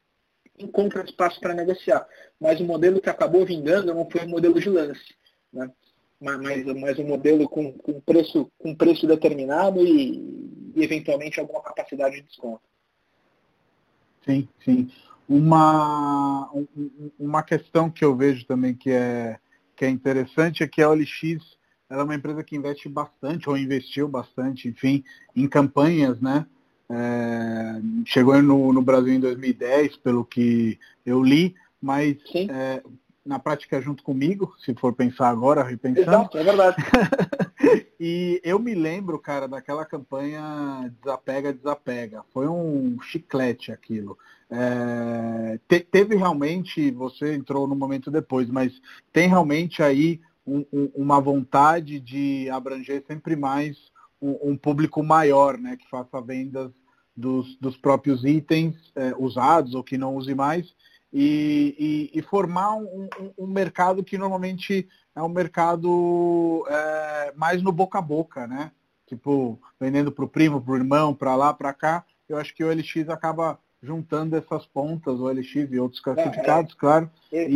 encontram espaço para negociar. Mas o modelo que acabou vingando não foi um modelo de lance. Né? Mas um modelo com preço determinado e eventualmente alguma capacidade de desconto. Sim, sim. Uma questão que eu vejo também que é interessante é que a OLX ela é uma empresa que investe bastante, ou investiu bastante, enfim, em campanhas, né? Chegou no Brasil em 2010, pelo que eu li, mas... Sim. Na prática junto comigo, se for pensar agora, repensando. Exato, é verdade. E eu me lembro, cara, daquela campanha Desapega, Desapega. Foi um chiclete aquilo. Teve realmente, você entrou no momento depois, mas tem realmente aí uma vontade de abranger sempre mais um público maior, né? Que faça vendas dos próprios itens usados ou que não use mais. E formar um mercado que normalmente é um mercado mais no boca a boca, né? Tipo, vendendo para o primo, para o irmão, para lá, para cá. Eu acho que o OLX acaba juntando essas pontas, o OLX e outros classificados, claro. É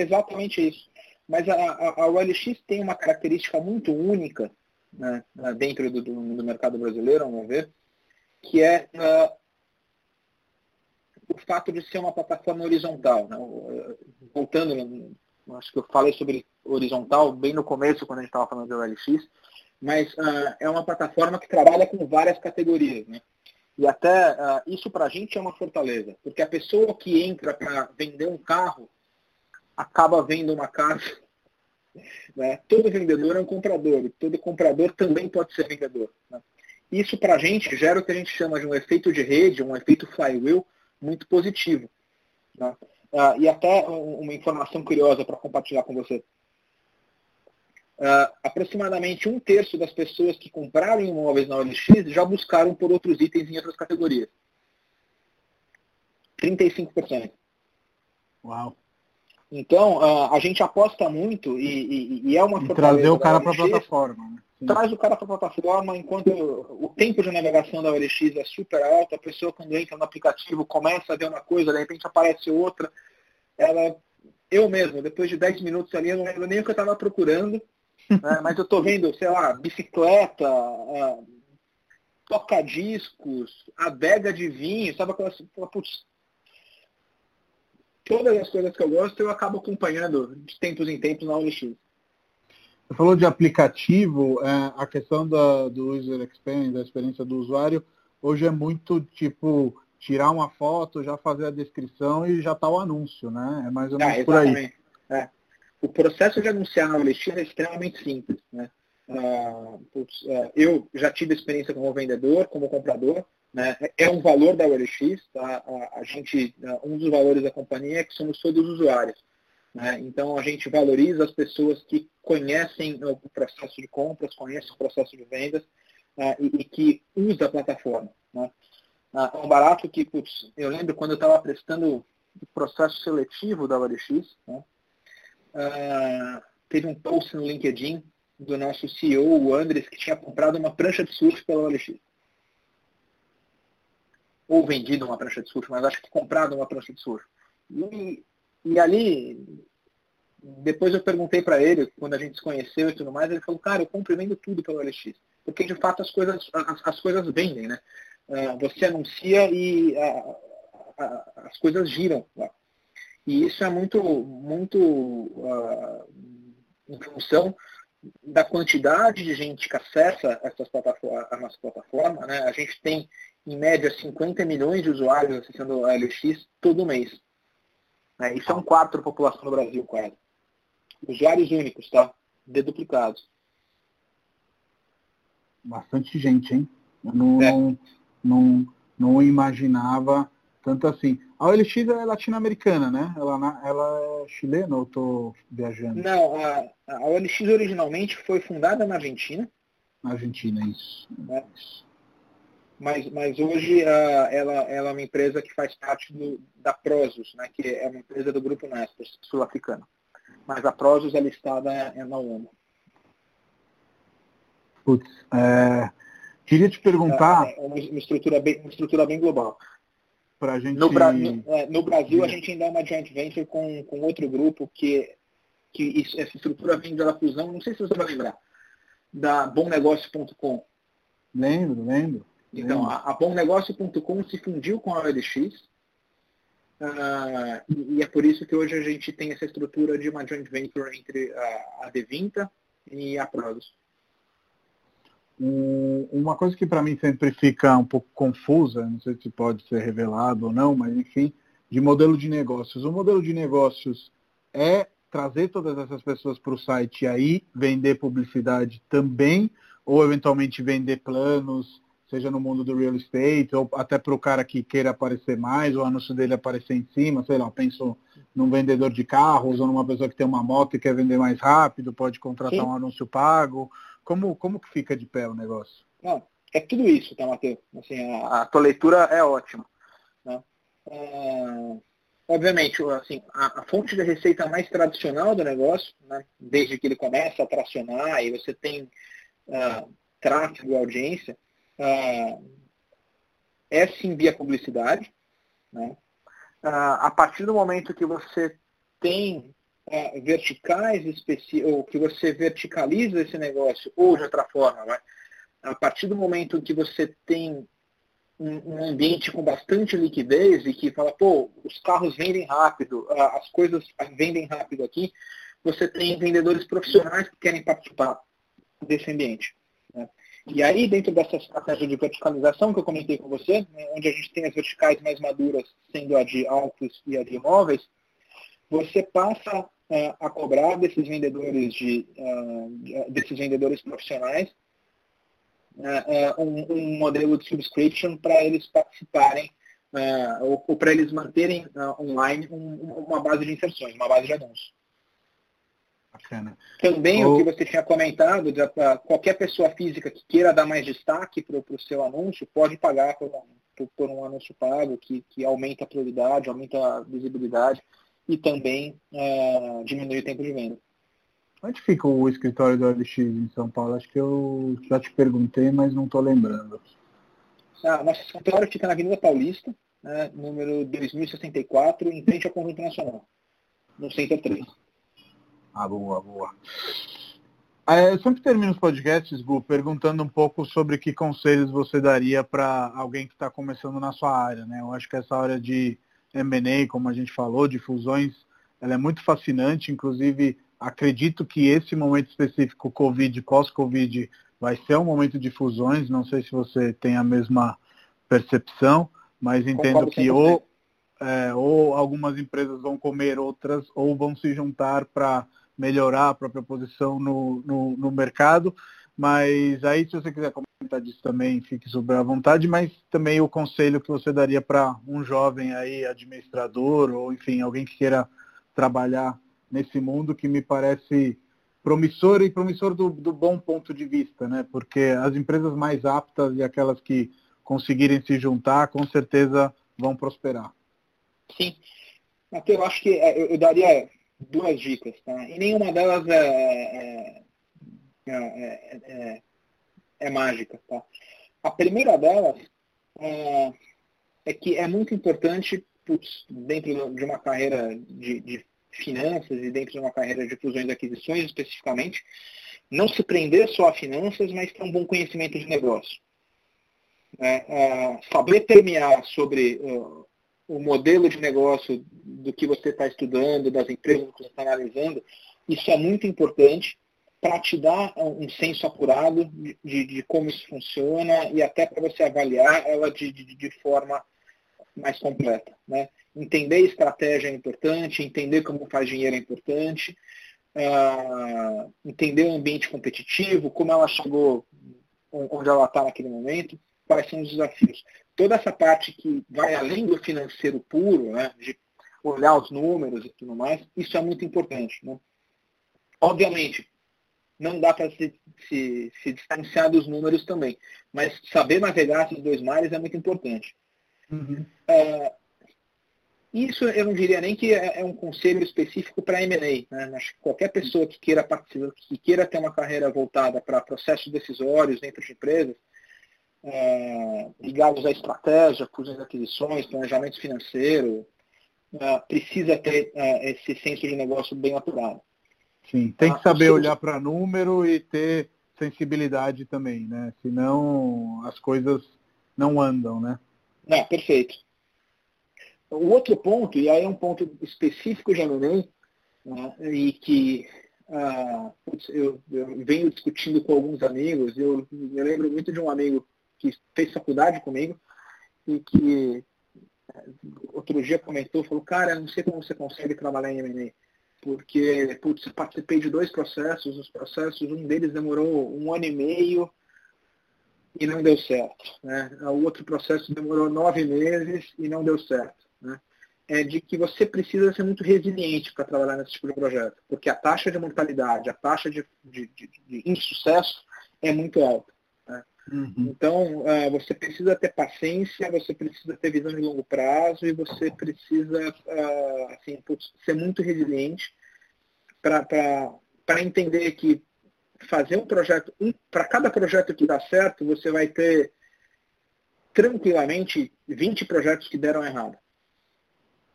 exatamente isso. Mas a OLX tem uma característica muito única, né, dentro do mercado brasileiro, vamos ver, que é o fato de ser uma plataforma horizontal. Né? Voltando, acho que eu falei sobre horizontal bem no começo, quando a gente estava falando de OLX, mas é uma plataforma que trabalha com várias categorias. Né? E até isso para a gente é uma fortaleza, porque a pessoa que entra para vender um carro acaba vendo uma casa. Né? Todo vendedor é um comprador, e todo comprador também pode ser vendedor. Né? Isso para a gente gera o que a gente chama de um efeito de rede, um efeito flywheel muito positivo. Né? E até uma informação curiosa para compartilhar com você. Aproximadamente 1/3 das pessoas que compraram imóveis na OLX já buscaram por outros itens em outras categorias. 35%. Uau. Então, a gente aposta muito e é uma fortaleza. Trazer o cara para a plataforma. Né? Traz o cara para a plataforma, enquanto o tempo de navegação da OLX é super alto, a pessoa quando entra no aplicativo começa a ver uma coisa, de repente aparece outra. Eu mesmo, depois de 10 minutos ali, eu não lembro nem o que eu estava procurando, né? Mas eu estou vendo, sei lá, bicicleta, toca-discos, adega de vinho, sabe aquela... Putz, todas as coisas que eu gosto, eu acabo acompanhando de tempos em tempos na OLX. Você falou de aplicativo, a questão do user experience, da experiência do usuário, hoje é muito tipo, tirar uma foto, já fazer a descrição e já tá o anúncio, né? É mais ou menos por aí. É. O processo de anunciar na OLX é extremamente simples, né? Eu já tive experiência como vendedor, como comprador. É um valor da OLX, tá? A gente, um dos valores da companhia é que somos todos usuários. Né? Então, a gente valoriza as pessoas que conhecem o processo de compras, conhecem o processo de vendas e que usa a plataforma. Né? É um barato que, eu lembro quando eu estava prestando o processo seletivo da OLX, né? Teve um post no LinkedIn do nosso CEO, o Andres, que tinha comprado uma prancha de surf pela OLX. Ou vendido uma prancha de surf, mas acho que comprado uma prancha de surf. E ali, depois eu perguntei para ele, quando a gente se conheceu e tudo mais, ele falou, cara, eu compro e vendo tudo pelo OLX. Porque, de fato, as coisas vendem, né? Você anuncia e as coisas giram lá. E isso é muito, muito em função da quantidade de gente que acessa a nossa plataforma, né? A gente tem... em média, 50 milhões de usuários acessando a OLX todo mês. Isso é um quarto da população do Brasil, quase. Usuários únicos, tá? Deduplicados. Bastante gente, hein? Eu não imaginava tanto assim. A OLX é latino-americana, né? Ela é chilena ou estou viajando? Não, a OLX originalmente foi fundada na Argentina. Na Argentina, isso. É. Mas hoje ela é uma empresa que faz parte da Prosus, né, que é uma empresa do Grupo Nasper, sul-africano. Mas a Prosus é listada na ONU. Putz, queria te perguntar... É uma estrutura bem global. Pra gente... No Brasil, a gente ainda é uma joint venture com outro grupo, que essa estrutura vem da fusão, não sei se você vai lembrar, da BomNegocio.com. Lembro. Então, a BomNegocio.com se fundiu com a OLX e é por isso que hoje a gente tem essa estrutura de uma joint venture entre a Devinta e a Prodos. Uma coisa que para mim sempre fica um pouco confusa, não sei se pode ser revelado ou não, mas enfim, de modelo de negócios. O modelo de negócios é trazer todas essas pessoas para o site e aí vender publicidade também, ou eventualmente vender planos, seja no mundo do real estate, ou até para o cara que queira aparecer mais, o anúncio dele aparecer em cima, sei lá, penso num vendedor de carros, ou numa pessoa que tem uma moto e quer vender mais rápido, pode contratar um anúncio pago. Como que fica de pé o negócio? Não, é tudo isso, tá, Matheus? Assim, a tua leitura é ótima. Né? Obviamente, assim, a fonte de receita mais tradicional do negócio, né, desde que ele começa a tracionar e você tem tráfego e audiência, é sim via publicidade, né? A partir do momento que você tem verticais específicas, ou que você verticaliza esse negócio, ou de outra forma, né? A partir do momento que você tem um ambiente com bastante liquidez e que fala, pô, os carros vendem rápido, as coisas vendem rápido aqui, você tem vendedores profissionais que querem participar desse ambiente, né? E aí, dentro dessa estratégia de verticalização que eu comentei com você, né, onde a gente tem as verticais mais maduras, sendo a de autos e a de imóveis, você passa a cobrar desses vendedores profissionais um modelo de subscription para eles participarem ou para eles manterem online uma base de inserções, uma base de anúncios. Bacana. Também o que você tinha comentado, qualquer pessoa física que queira dar mais destaque para o seu anúncio pode pagar por um anúncio pago que aumenta a prioridade, aumenta a visibilidade e também diminui o tempo de venda. Onde fica o escritório do OLX em São Paulo? Acho que eu já te perguntei, mas não estou lembrando. Nosso escritório fica na Avenida Paulista, né, número 2064, em frente ao Conjunto Nacional, no Centro 3. Ah, boa, boa. Eu sempre termino os podcasts, Gu, perguntando um pouco sobre que conselhos você daria para alguém que está começando na sua área, né? Eu acho que essa área de M&A, como a gente falou, de fusões, ela é muito fascinante, inclusive... Acredito que esse momento específico, Covid, pós-Covid, vai ser um momento de fusões. Não sei se você tem a mesma percepção, mas entendo que ou algumas empresas vão comer outras ou vão se juntar para melhorar a própria posição no mercado. Mas aí, se você quiser comentar disso também, fique super à vontade. Mas também o conselho que você daria para um jovem aí, administrador ou, enfim, alguém que queira trabalhar nesse mundo que me parece promissor, e promissor do bom ponto de vista, né? Porque as empresas mais aptas e aquelas que conseguirem se juntar, com certeza vão prosperar. Sim. Matheus, eu acho que eu daria duas dicas, tá? E nenhuma delas é mágica, tá? A primeira delas é que é muito importante, dentro de uma carreira de finanças e dentro de uma carreira de fusões e aquisições especificamente, não se prender só a finanças, mas ter um bom conhecimento de negócio. Saber permear sobre o modelo de negócio do que você está estudando, das empresas que você está analisando, isso é muito importante para te dar um senso apurado de como isso funciona e até para você avaliar ela de forma mais completa, né? Entender estratégia é importante, entender como faz dinheiro é importante, entender o ambiente competitivo, como ela chegou, onde ela está naquele momento, quais são os desafios. Toda essa parte que vai além do financeiro puro, né, de olhar os números e tudo mais, isso é muito importante, né? Obviamente, não dá para se distanciar dos números também, mas saber navegar esses dois mares é muito importante. Uhum. Isso eu não diria nem que é um conselho específico para M&A, né? Acho que qualquer pessoa que queira participar, que queira ter uma carreira voltada para processos decisórios dentro de empresas, ligados à estratégia, fusões e aquisições, planejamento financeiro, precisa ter esse senso de negócio bem apurado. Sim, tem que saber olhar para número e ter sensibilidade também, né? Senão as coisas não andam, né? Não, perfeito. O outro ponto, e aí é um ponto específico de M&A, né, e que eu venho discutindo com alguns amigos, eu lembro muito de um amigo que fez faculdade comigo e que outro dia comentou, falou, cara, eu não sei como você consegue trabalhar em M&A, porque eu participei de dois processos, um deles demorou 1 ano e meio e não deu certo, né? O outro processo demorou 9 meses e não deu certo. É de que você precisa ser muito resiliente para trabalhar nesse tipo de projeto, porque a taxa de mortalidade, a taxa de insucesso é muito alta, né? Uhum. Então, você precisa ter paciência, você precisa ter visão de longo prazo e você precisa ser muito resiliente para entender que fazer um projeto, para cada projeto que dá certo, você vai ter tranquilamente 20 projetos que deram errado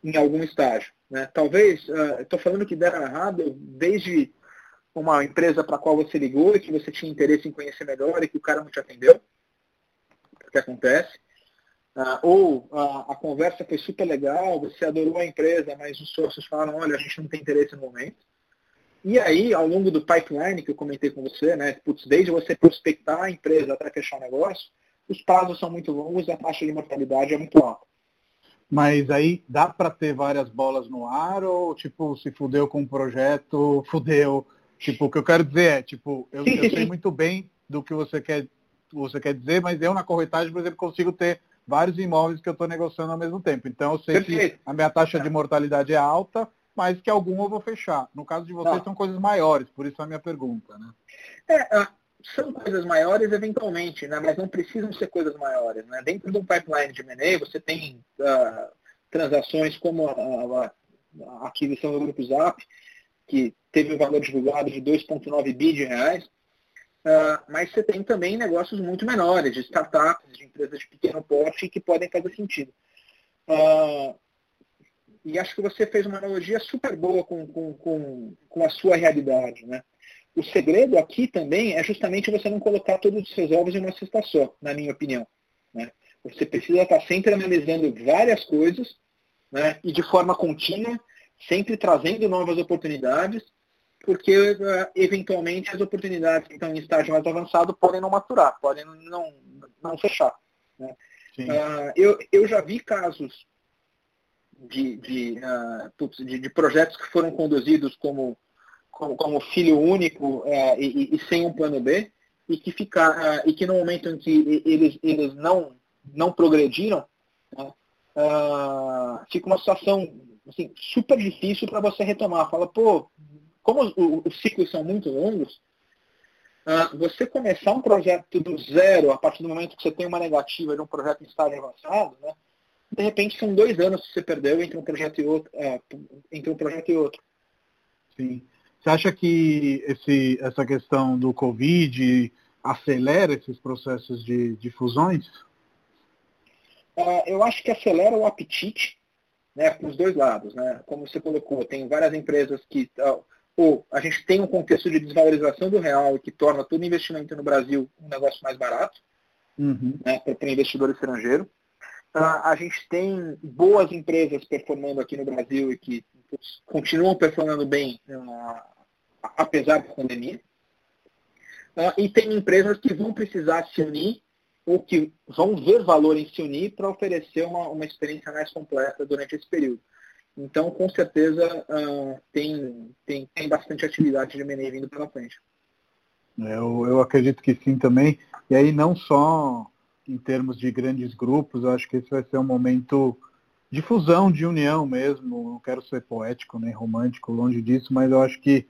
em algum estágio. Né? Talvez, estou falando que deram errado desde uma empresa para a qual você ligou e que você tinha interesse em conhecer melhor e que o cara não te atendeu, o que acontece. Ou a conversa foi super legal, você adorou a empresa, mas os sócios falaram, olha, a gente não tem interesse no momento. E aí, ao longo do pipeline que eu comentei com você, né, putz, desde você prospectar a empresa até fechar o negócio, os prazos são muito longos e a taxa de mortalidade é muito alta. Mas aí dá para ter várias bolas no ar ou, tipo, se fudeu com um projeto, fudeu? Tipo, o que eu quero dizer é, tipo, eu sei muito bem do que você quer dizer, mas eu na corretagem, por exemplo, consigo ter vários imóveis que eu estou negociando ao mesmo tempo. Então, eu sei que a minha taxa de mortalidade é alta, mas que algum eu vou fechar. No caso de vocês, são coisas maiores, por isso a minha pergunta. Né? São coisas maiores eventualmente, né? Mas não precisam ser coisas maiores. Né? Dentro de um pipeline de M&A, você tem transações como a aquisição do Grupo Zap, que teve um valor divulgado de 2,9 bi de reais, mas você tem também negócios muito menores, de startups, de empresas de pequeno porte que podem fazer sentido. E acho que você fez uma analogia super boa com a sua realidade. Né? O segredo aqui também é justamente você não colocar todos os seus ovos em uma cesta só, na minha opinião. Né? Você precisa estar sempre analisando várias coisas, né? E de forma contínua, sempre trazendo novas oportunidades, porque eventualmente as oportunidades que estão em estágio mais avançado podem não maturar, podem não fechar. Né? Eu já vi casos de projetos que foram conduzidos como filho único e sem um plano B, e que no momento em que eles não progrediram, né, fica uma situação assim, super difícil para você retomar. Fala, pô, como os ciclos são muito longos, você começar um projeto do zero, a partir do momento que você tem uma negativa de um projeto em estágio avançado, né, de repente são 2 anos que você perdeu entre um projeto e outro. Sim. Você acha que essa questão do Covid acelera esses processos de fusões? Eu acho que acelera o apetite, né, para os dois lados, né? Como você colocou, tem várias empresas que a gente tem um contexto de desvalorização do real que torna todo investimento no Brasil um negócio mais barato, né, para investidor estrangeiro. A gente tem boas empresas performando aqui no Brasil e que continuam performando bem, apesar da pandemia. E tem empresas que vão precisar se unir ou que vão ver valor em se unir para oferecer uma experiência mais completa durante esse período. Então, com certeza, tem bastante atividade de M&A vindo pela frente. Eu acredito que sim também. E aí, não só em termos de grandes grupos, eu acho que esse vai ser um momento de fusão, de união mesmo. Não quero ser poético nem romântico, longe disso, mas eu acho que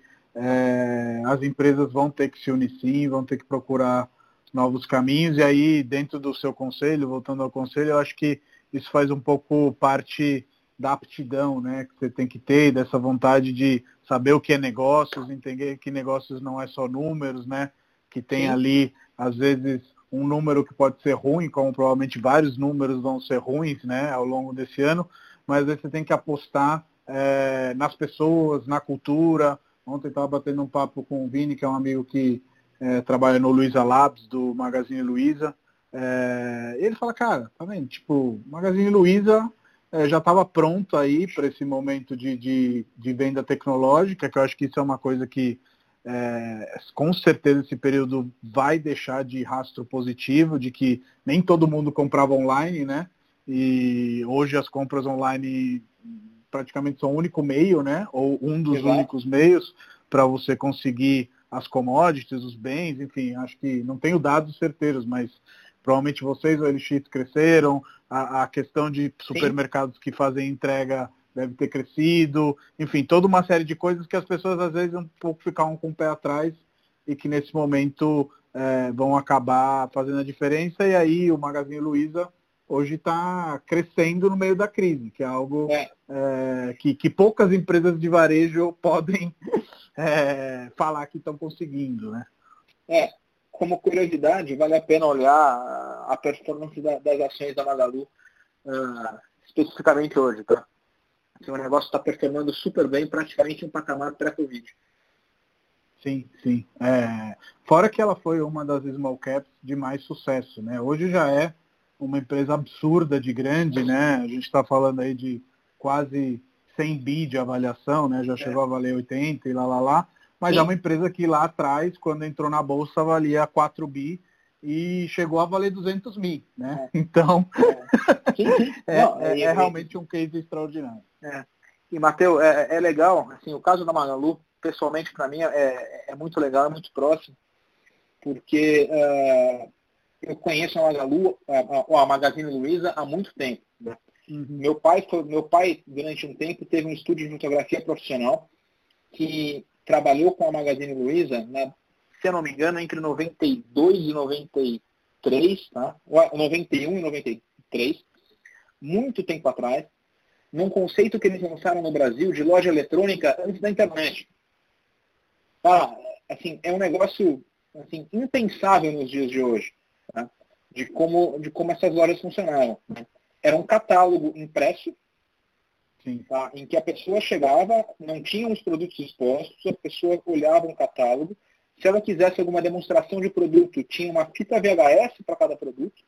as empresas vão ter que se unir sim, vão ter que procurar novos caminhos. E aí, dentro do seu conselho, voltando ao conselho, eu acho que isso faz um pouco parte da aptidão, né, que você tem que ter, dessa vontade de saber o que é negócios, entender que negócios não é só números, né, que tem Sim. ali, às vezes, um número que pode ser ruim, como provavelmente vários números vão ser ruins, né, ao longo desse ano, mas às vezes você tem que apostar nas pessoas, na cultura. Ontem estava batendo um papo com o Vini, que é um amigo que trabalha no Luiza Labs, do Magazine Luiza. Ele fala, cara, tá vendo? Tipo, Magazine Luiza já estava pronto aí para esse momento de venda tecnológica, que eu acho que isso é uma coisa que, com certeza, esse período vai deixar de rastro positivo, de que nem todo mundo comprava online, né? E hoje as compras online praticamente são o único meio, né? Ou um dos únicos meios para você conseguir as commodities, os bens, enfim, acho que não tenho dados certeiros, mas provavelmente vocês, o OLX, cresceram, a questão de supermercados Sim. que fazem entrega deve ter crescido, enfim, toda uma série de coisas que as pessoas às vezes um pouco ficavam com o pé atrás e que nesse momento vão acabar fazendo a diferença. E aí o Magazine Luiza hoje está crescendo no meio da crise, que é algo que poucas empresas de varejo podem falar que estão conseguindo, né? Como curiosidade, vale a pena olhar a performance das ações da Magalu especificamente hoje, tá? Então, o negócio está performando super bem, praticamente um patamar pré-Covid. Sim, sim. Fora que ela foi uma das small caps de mais sucesso, né? Hoje já é uma empresa absurda de grande, né? A gente está falando aí de quase 100 bi de avaliação, né? Já chegou a valer 80 e lá. Mas sim, é uma empresa que lá atrás, quando entrou na bolsa, valia 4 bi e chegou a valer 200 mil, né? Então, é realmente um case extraordinário. É. E, Matheus, é legal, assim, o caso da Magalu, pessoalmente, para mim, é muito legal, é muito próximo, porque eu conheço a Magalu, a Magazine Luiza, há muito tempo. Né? Uhum. Meu pai, durante um tempo, teve um estúdio de fotografia profissional que trabalhou com a Magazine Luiza, né, se eu não me engano, entre 92 e 93, tá? 91 e 93, muito tempo atrás, num conceito que eles lançaram no Brasil de loja eletrônica antes da internet. Ah, assim, é um negócio assim, impensável nos dias de hoje, tá? de como essas lojas funcionavam. Era um catálogo impresso, tá? Em que a pessoa chegava, não tinha os produtos expostos, a pessoa olhava um catálogo, se ela quisesse alguma demonstração de produto, tinha uma fita VHS para cada produto,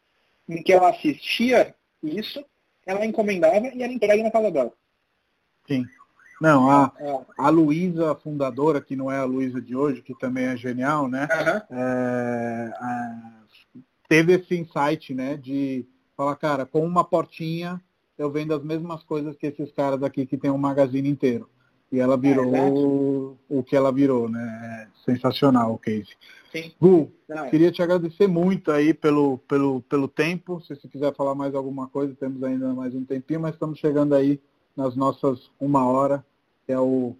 em que ela assistia isso, ela encomendava e era entregue na casa dela. Sim. Não, a Luiza, a fundadora, que não é a Luiza de hoje, que também é genial, né? Uhum. Teve esse insight, né? De falar, cara, com uma portinha eu vendo as mesmas coisas que esses caras aqui que tem um magazine inteiro. E ela virou o que ela virou, né? Sensacional o case. Sim. Gu, queria te agradecer muito aí pelo tempo. Se você quiser falar mais alguma coisa, temos ainda mais um tempinho, mas estamos chegando aí nas nossas 1 hora, que é o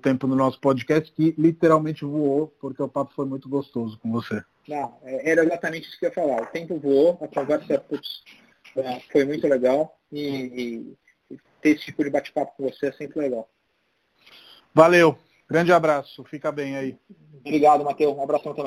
tempo do nosso podcast, que literalmente voou, porque o papo foi muito gostoso com você. Não, era exatamente isso que eu ia falar. O tempo voou, a conversa foi muito legal e ter esse tipo de bate-papo com você é sempre legal. Valeu, grande abraço, fica bem aí. Obrigado, Matheus, um abração também.